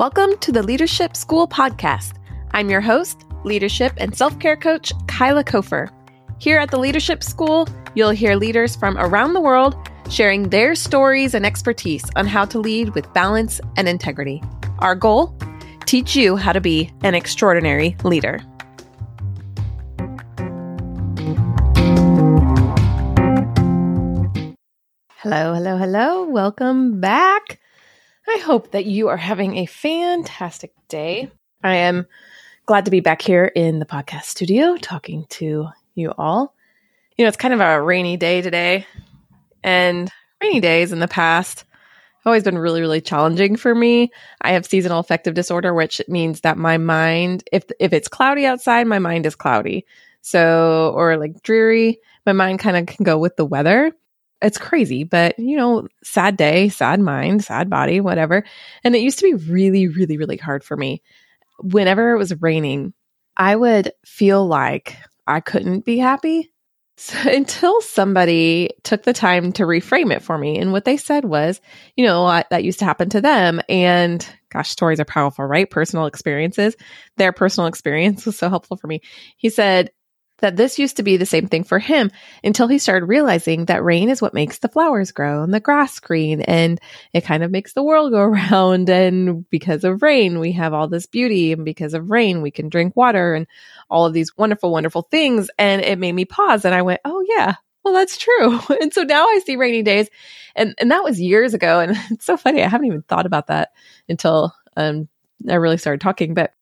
Welcome to the Leadership School Podcast. I'm your host, leadership and self-care coach, Kyla Kofer. Here at the Leadership School, you'll hear leaders from around the world sharing their stories and expertise on how to lead with balance and integrity. Our goal? Teach you how to be an extraordinary leader. Hello, hello, hello. Welcome back. I hope that you are having a fantastic day. I am glad to be back here in the podcast studio talking to you all. You know, it's kind of a rainy day today, and rainy days in the past have always been really, really challenging for me. I have seasonal affective disorder, which means that my mind, if it's cloudy outside, my mind is cloudy. So, or like dreary, my mind kind of can go with the weather. It's crazy, but you know, sad day, sad mind, sad body, whatever. And it used to be really, really, really hard for me. Whenever it was raining, I would feel like I couldn't be happy. So until somebody took the time to reframe it for me. And what they said was, you know, that used to happen to them. And gosh, stories are powerful, right? Personal experiences. Their personal experience was so helpful for me. He said that this used to be the same thing for him until he started realizing that rain is what makes the flowers grow and the grass green, and it kind of makes the world go around. And because of rain, we have all this beauty, and because of rain, we can drink water and all of these wonderful, wonderful things. And it made me pause, and I went, oh yeah, well, that's true. And so now I see rainy days, and that was years ago. And it's so funny. I haven't even thought about that until I really started talking. But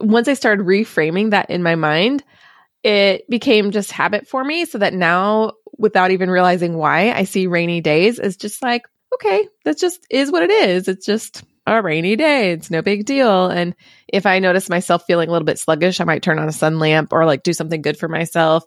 once I started reframing that in my mind, it became just habit for me, so that now, without even realizing why, I see rainy days as just like, okay, that just is what it is. It's just a rainy day. It's no big deal. And if I notice myself feeling a little bit sluggish, I might turn on a sun lamp or like do something good for myself.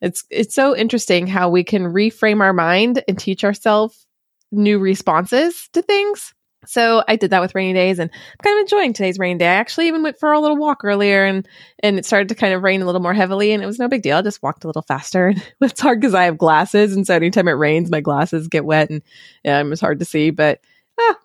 It's so interesting how we can reframe our mind and teach ourselves new responses to things. So I did that with rainy days, and I'm kind of enjoying today's rainy day. I actually even went for a little walk earlier, and it started to kind of rain a little more heavily, and it was no big deal. I just walked a little faster. It's hard because I have glasses, and so anytime it rains, my glasses get wet, and yeah, it's hard to see, but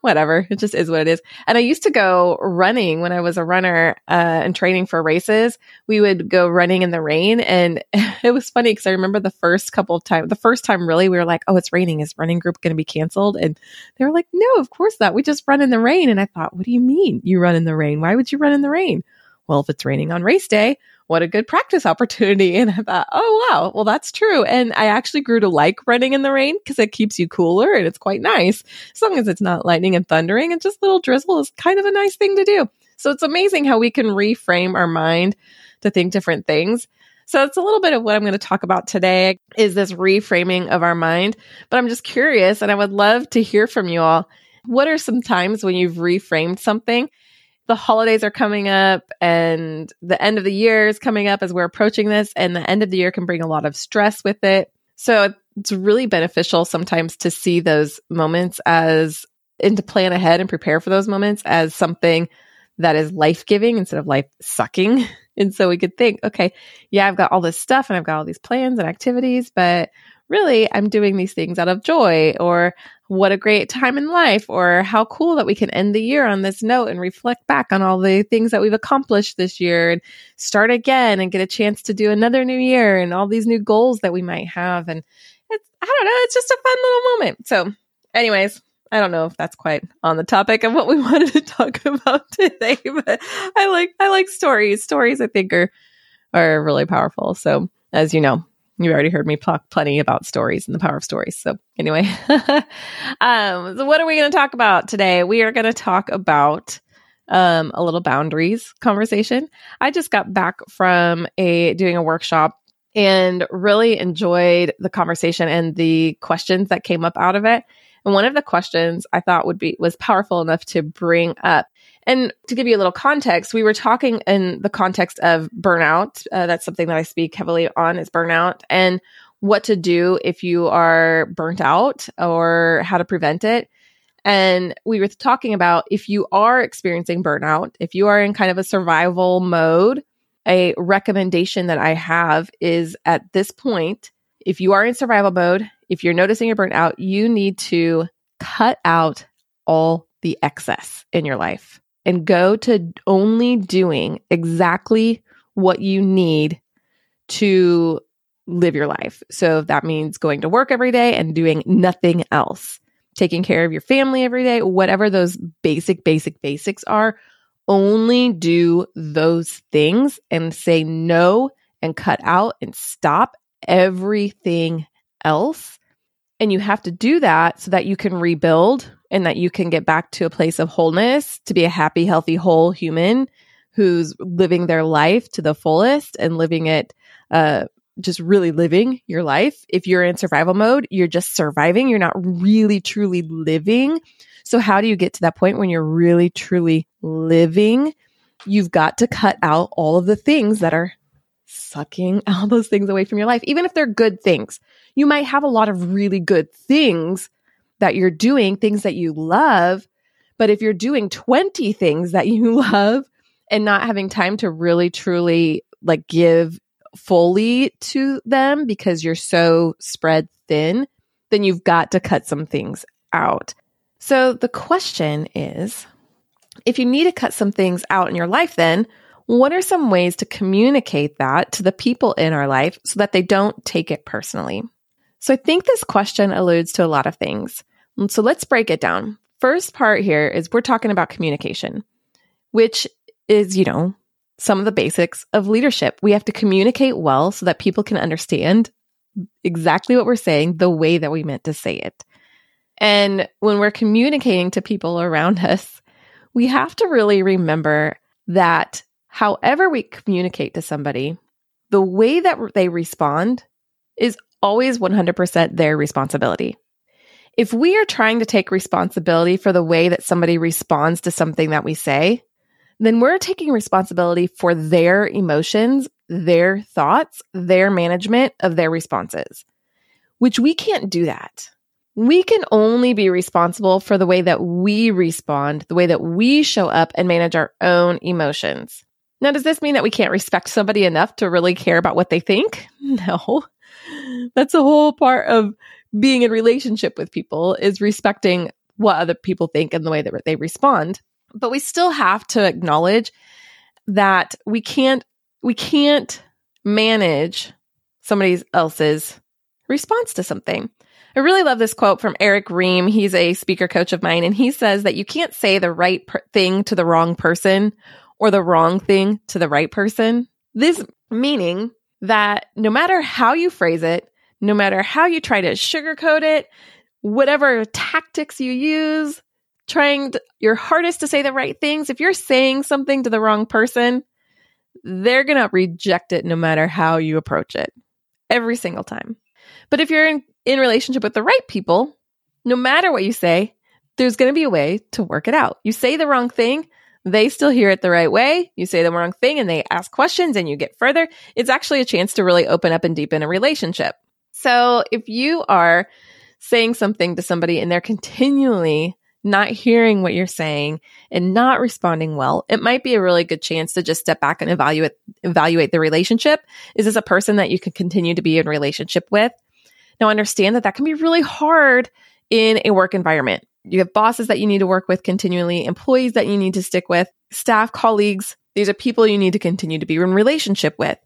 whatever. It just is what it is. And I used to go running when I was a runner and training for races. We would go running in the rain, and it was funny because I remember the first time really, we were like, oh, it's raining. Is running group going to be canceled? And they were like, no, of course not. We just run in the rain. And I thought, what do you mean you run in the rain? Why would you run in the rain? Well, if it's raining on race day, what a good practice opportunity. And I thought, oh, wow, well, that's true. And I actually grew to like running in the rain because it keeps you cooler and it's quite nice. As long as it's not lightning and thundering, and just little drizzle is kind of a nice thing to do. So it's amazing how we can reframe our mind to think different things. So that's a little bit of what I'm going to talk about today, is this reframing of our mind. But I'm just curious, and I would love to hear from you all. What are some times when you've reframed something? The holidays are coming up, and the end of the year is coming up as we're approaching this, and the end of the year can bring a lot of stress with it. So it's really beneficial sometimes to see those moments and to plan ahead and prepare for those moments as something that is life-giving instead of life-sucking. And so we could think, okay, yeah, I've got all this stuff and I've got all these plans and activities, but really, I'm doing these things out of joy, or what a great time in life, or how cool that we can end the year on this note and reflect back on all the things that we've accomplished this year and start again and get a chance to do another new year and all these new goals that we might have. And it's just a fun little moment. So anyways, I don't know if that's quite on the topic of what we wanted to talk about today, but I like stories. Stories, I think, are really powerful. So as you know, you've already heard me talk plenty about stories and the power of stories. So anyway, so what are we going to talk about today? We are going to talk about a little boundaries conversation. I just got back from doing a workshop and really enjoyed the conversation and the questions that came up out of it. And one of the questions I thought was powerful enough to bring up. And to give you a little context, we were talking in the context of burnout. That's something that I speak heavily on, is burnout, and what to do if you are burnt out or how to prevent it. And we were talking about, if you are experiencing burnout, if you are in kind of a survival mode, a recommendation that I have is, at this point, if you are in survival mode, if you're noticing you're burnt out, you need to cut out all the excess in your life and go to only doing exactly what you need to live your life. So that means going to work every day and doing nothing else, taking care of your family every day, whatever those basics are, only do those things and say no and cut out and stop everything else. And you have to do that so that you can rebuild and that you can get back to a place of wholeness, to be a happy, healthy, whole human who's living their life to the fullest and living it, just really living your life. If you're in survival mode, you're just surviving. You're not really, truly living. So how do you get to that point when you're really, truly living? You've got to cut out all of the things that are sucking all those things away from your life, even if they're good things. You might have a lot of really good things that you're doing, things that you love, but if you're doing 20 things that you love and not having time to really, truly like give fully to them because you're so spread thin, then you've got to cut some things out. So the question is, if you need to cut some things out in your life, then what are some ways to communicate that to the people in our life so that they don't take it personally? So I think this question alludes to a lot of things. So let's break it down. First part here is we're talking about communication, which is, you know, some of the basics of leadership. We have to communicate well so that people can understand exactly what we're saying the way that we meant to say it. And when we're communicating to people around us, we have to really remember that however we communicate to somebody, the way that they respond is always 100% their responsibility. If we are trying to take responsibility for the way that somebody responds to something that we say, then we're taking responsibility for their emotions, their thoughts, their management of their responses, which we can't do that. We can only be responsible for the way that we respond, the way that we show up and manage our own emotions. Now, does this mean that we can't respect somebody enough to really care about what they think? No. That's a whole part of being in relationship with people, is respecting what other people think and the way that they respond. But we still have to acknowledge that we can't manage somebody else's response to something. I really love this quote from Eric Ream. He's a speaker coach of mine, and he says that you can't say the right thing to the wrong person or the wrong thing to the right person. This meaning that no matter how you phrase it, no matter how you try to sugarcoat it, whatever tactics you use, your hardest to say the right things, if you're saying something to the wrong person, they're going to reject it no matter how you approach it, every single time. But if you're in relationship with the right people, no matter what you say, there's going to be a way to work it out. You say the wrong thing, they still hear it the right way. You say the wrong thing and they ask questions and you get further. It's actually a chance to really open up and deepen a relationship. So if you are saying something to somebody and they're continually not hearing what you're saying and not responding well, it might be a really good chance to just step back and evaluate the relationship. Is this a person that you can continue to be in relationship with? Now, understand that that can be really hard in a work environment. You have bosses that you need to work with continually, employees that you need to stick with, staff, colleagues. These are people you need to continue to be in relationship with.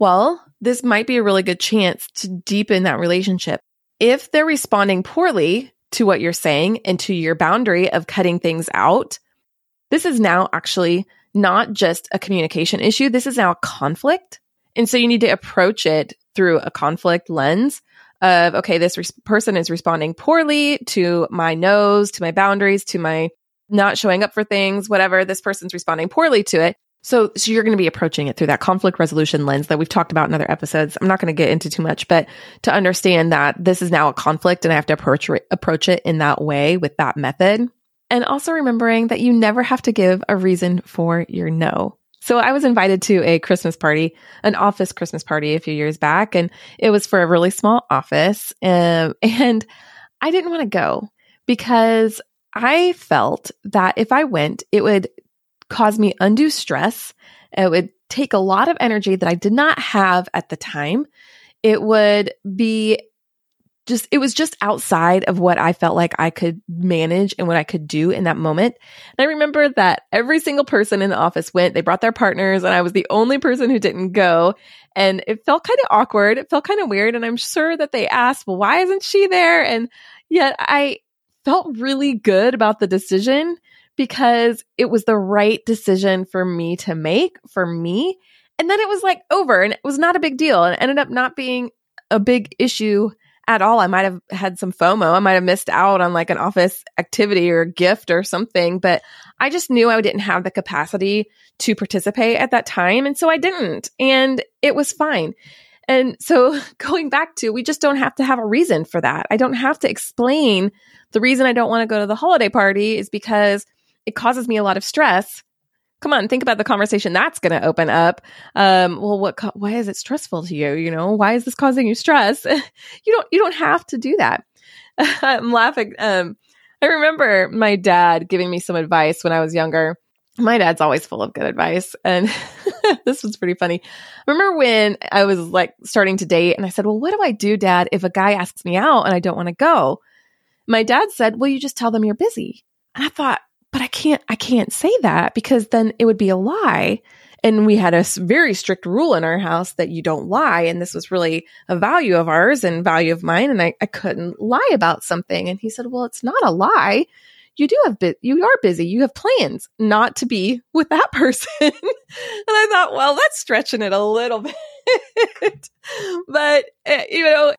Well, this might be a really good chance to deepen that relationship. If they're responding poorly to what you're saying and to your boundary of cutting things out, this is now actually not just a communication issue. This is now a conflict. And so you need to approach it through a conflict lens of, okay, this person is responding poorly to my no's, to my boundaries, to my not showing up for things, whatever. This person's responding poorly to it. So you're going to be approaching it through that conflict resolution lens that we've talked about in other episodes. I'm not going to get into too much, but to understand that this is now a conflict and I have to approach it in that way with that method. And also remembering that you never have to give a reason for your no. So I was invited to a Christmas party, an office Christmas party a few years back, and it was for a really small office. And I didn't want to go because I felt that if I went, it would cause me undue stress. It would take a lot of energy that I did not have at the time. It would be it was just outside of what I felt like I could manage and what I could do in that moment. And I remember that every single person in the office went, they brought their partners, and I was the only person who didn't go. And it felt kind of awkward. It felt kind of weird. And I'm sure that they asked, well, why isn't she there? And yet I felt really good about the decision because it was the right decision for me to make for me. And then it was like over and it was not a big deal. And it ended up not being a big issue at all. I might have had some FOMO. I might have missed out on like an office activity or a gift or something, but I just knew I didn't have the capacity to participate at that time. And so I didn't, and it was fine. And so going back to, we just don't have to have a reason for that. I don't have to explain the reason I don't want to go to the holiday party is because it causes me a lot of stress. Come on, think about the conversation that's going to open up. Well, why is it stressful to you? You know, why is this causing you stress? You don't have to do that. I'm laughing. I remember my dad giving me some advice when I was younger. My dad's always full of good advice. And this was pretty funny. I remember when I was like starting to date and I said, well, what do I do, Dad, if a guy asks me out and I don't want to go? My dad said, well, you just tell them you're busy. And I thought, but I can't say that because then it would be a lie. And we had a very strict rule in our house that you don't lie. And this was really a value of ours and value of mine. And I couldn't lie about something. And he said, well, it's not a lie. You do have, you are busy. You have plans not to be with that person. And I thought, well, that's stretching it a little bit, but you know,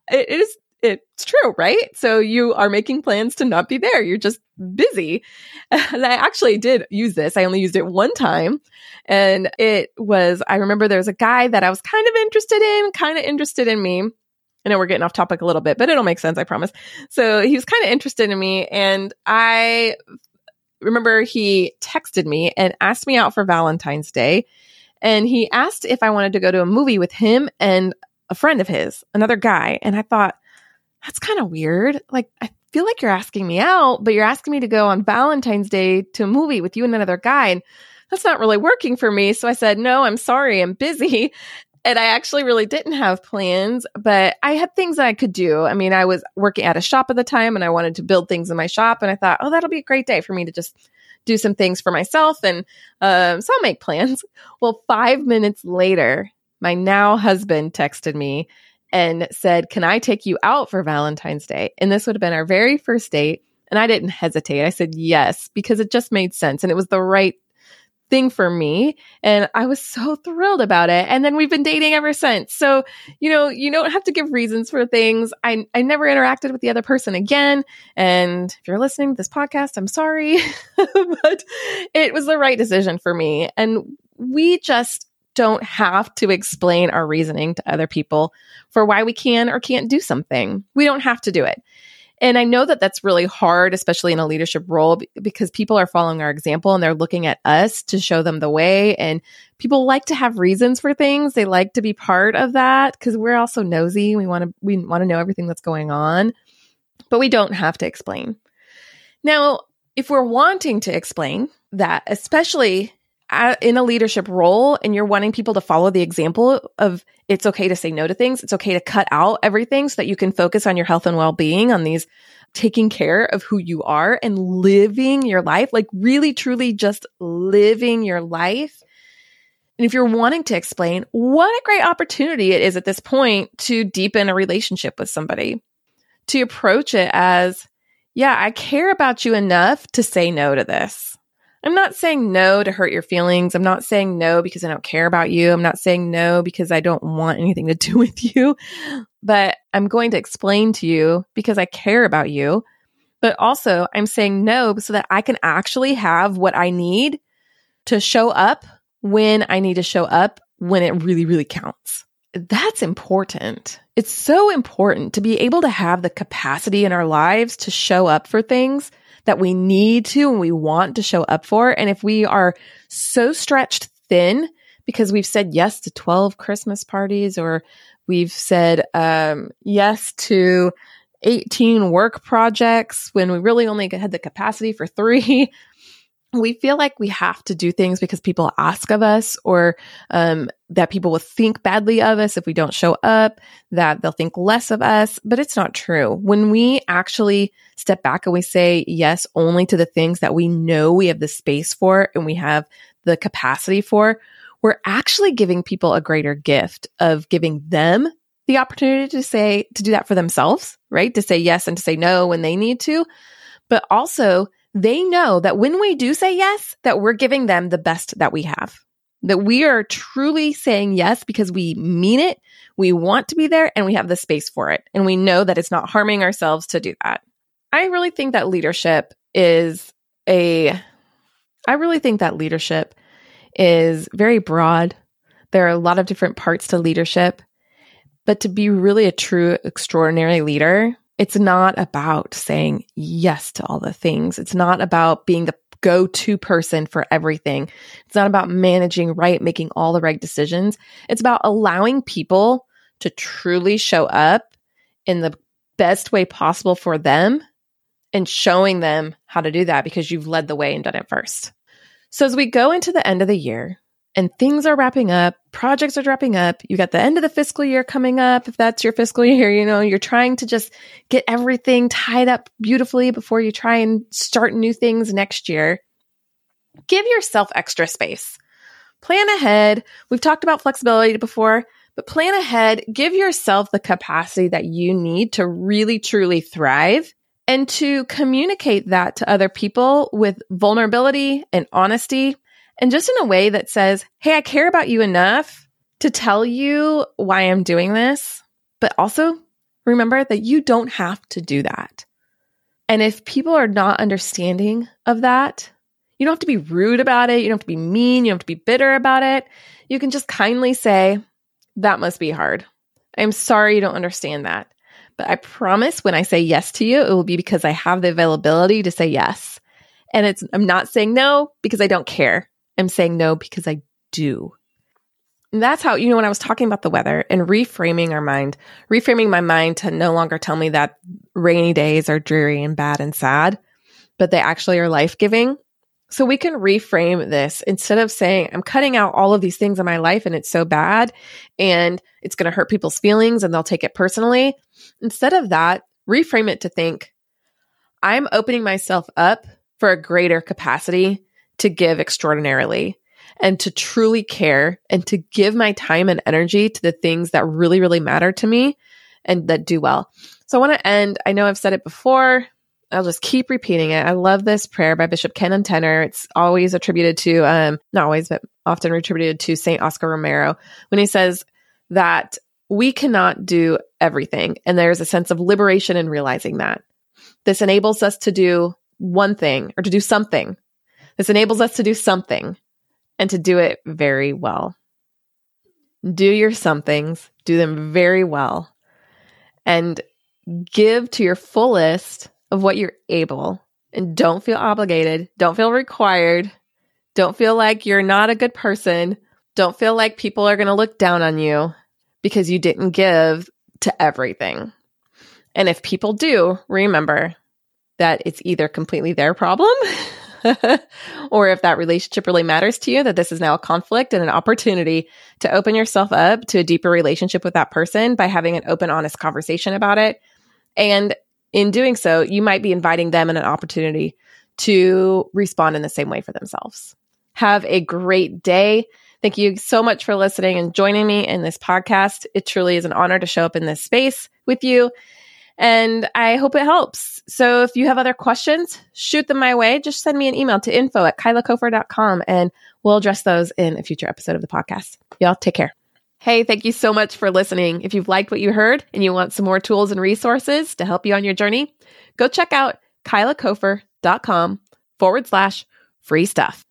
it's true, right? So you are making plans to not be there. You're just busy. And I actually did use this. I only used it one time. And it was, I remember there was a guy that I was kind of interested in me. I know we're getting off topic a little bit, but it'll make sense, I promise. So he was kind of interested in me. And I remember he texted me and asked me out for Valentine's Day. And he asked if I wanted to go to a movie with him and a friend of his, another guy. And I thought, that's kind of weird. Like, I feel like you're asking me out, but you're asking me to go on Valentine's Day to a movie with you and another guy. And that's not really working for me. So I said, no, I'm sorry, I'm busy. And I actually really didn't have plans, but I had things that I could do. I mean, I was working at a shop at the time and I wanted to build things in my shop. And I thought, oh, that'll be a great day for me to just do some things for myself. And so I'll make plans. Well, 5 minutes later, my now husband texted me and said, can I take you out for Valentine's Day? And this would have been our very first date. And I didn't hesitate. I said yes, because it just made sense. And it was the right thing for me. And I was so thrilled about it. And then we've been dating ever since. So, you know, you don't have to give reasons for things. I never interacted with the other person again. And if you're listening to this podcast, I'm sorry, but it was the right decision for me. And we just don't have to explain our reasoning to other people for why we can or can't do something. We don't have to do it. And I know that that's really hard, especially in a leadership role, because people are following our example and they're looking at us to show them the way. And people like to have reasons for things. They like to be part of that because we're also nosy. We want to know everything that's going on, but we don't have to explain. Now, if we're wanting to explain that, especially in a leadership role, and you're wanting people to follow the example of it's okay to say no to things, it's okay to cut out everything so that you can focus on your health and well-being, on these taking care of who you are and living your life, like really, truly just living your life. And if you're wanting to explain, what a great opportunity it is at this point to deepen a relationship with somebody, to approach it as, yeah, I care about you enough to say no to this. I'm not saying no to hurt your feelings. I'm not saying no because I don't care about you. I'm not saying no because I don't want anything to do with you. But I'm going to explain to you because I care about you. But also, I'm saying no so that I can actually have what I need to show up when I need to show up when it really, really counts. That's important. It's so important to be able to have the capacity in our lives to show up for things that we need to and we want to show up for. And if we are so stretched thin because we've said yes to 12 Christmas parties, or we've said yes to 18 work projects when we really only had the capacity for 3, we feel like we have to do things because people ask of us, or that people will think badly of us if we don't show up, that they'll think less of us, but it's not true. When we actually step back and we say yes only to the things that we know we have the space for and we have the capacity for, we're actually giving people a greater gift of giving them the opportunity to do that for themselves, right? To say yes and to say no when they need to, but also they know that when we do say yes, that we're giving them the best that we have, that we are truly saying yes because we mean it, we want to be there, and we have the space for it. And we know that it's not harming ourselves to do that. I really think that leadership is very broad. There are a lot of different parts to leadership, but to be really a true extraordinary leader, it's not about saying yes to all the things. It's not about being the go-to person for everything. It's not about managing right, making all the right decisions. It's about allowing people to truly show up in the best way possible for them and showing them how to do that because you've led the way and done it first. So as we go into the end of the year and things are wrapping up, projects are wrapping up, you got the end of the fiscal year coming up. If that's your fiscal year, you're trying to just get everything tied up beautifully before you try and start new things next year. Give yourself extra space. Plan ahead. We've talked about flexibility before, but plan ahead. Give yourself the capacity that you need to really, truly thrive and to communicate that to other people with vulnerability and honesty. And just in a way that says, hey, I care about you enough to tell you why I'm doing this, but also remember that you don't have to do that. And if people are not understanding of that, you don't have to be rude about it. You don't have to be mean. You don't have to be bitter about it. You can just kindly say, that must be hard. I'm sorry you don't understand that. But I promise when I say yes to you, it will be because I have the availability to say yes. And I'm not saying no because I don't care. I'm saying no because I do. And that's how, when I was talking about the weather and reframing my mind to no longer tell me that rainy days are dreary and bad and sad, but they actually are life-giving. So we can reframe this instead of saying, I'm cutting out all of these things in my life and it's so bad and it's going to hurt people's feelings and they'll take it personally. Instead of that, reframe it to think, I'm opening myself up for a greater capacity to give extraordinarily and to truly care and to give my time and energy to the things that really, really matter to me and that do well. So I want to end. I know I've said it before. I'll just keep repeating it. I love this prayer by Bishop Ken Untener. It's always attributed to, not always, but often attributed to St. Oscar Romero, when he says that we cannot do everything. And there's a sense of liberation in realizing that. This enables us to do one thing or to do something. This enables us to do something and to do it very well. Do your somethings, do them very well, and give to your fullest of what you're able. And don't feel obligated. Don't feel required. Don't feel like you're not a good person. Don't feel like people are going to look down on you because you didn't give to everything. And if people do, remember that it's either completely their problem or if that relationship really matters to you, that this is now a conflict and an opportunity to open yourself up to a deeper relationship with that person by having an open, honest conversation about it. And in doing so, you might be inviting them in an opportunity to respond in the same way for themselves. Have a great day. Thank you so much for listening and joining me in this podcast. It truly is an honor to show up in this space with you. And I hope it helps. So if you have other questions, shoot them my way. Just send me an email to info@kylakofer.com and we'll address those in a future episode of the podcast. Y'all take care. Hey, thank you so much for listening. If you've liked what you heard and you want some more tools and resources to help you on your journey, go check out kylakofer.com/free stuff.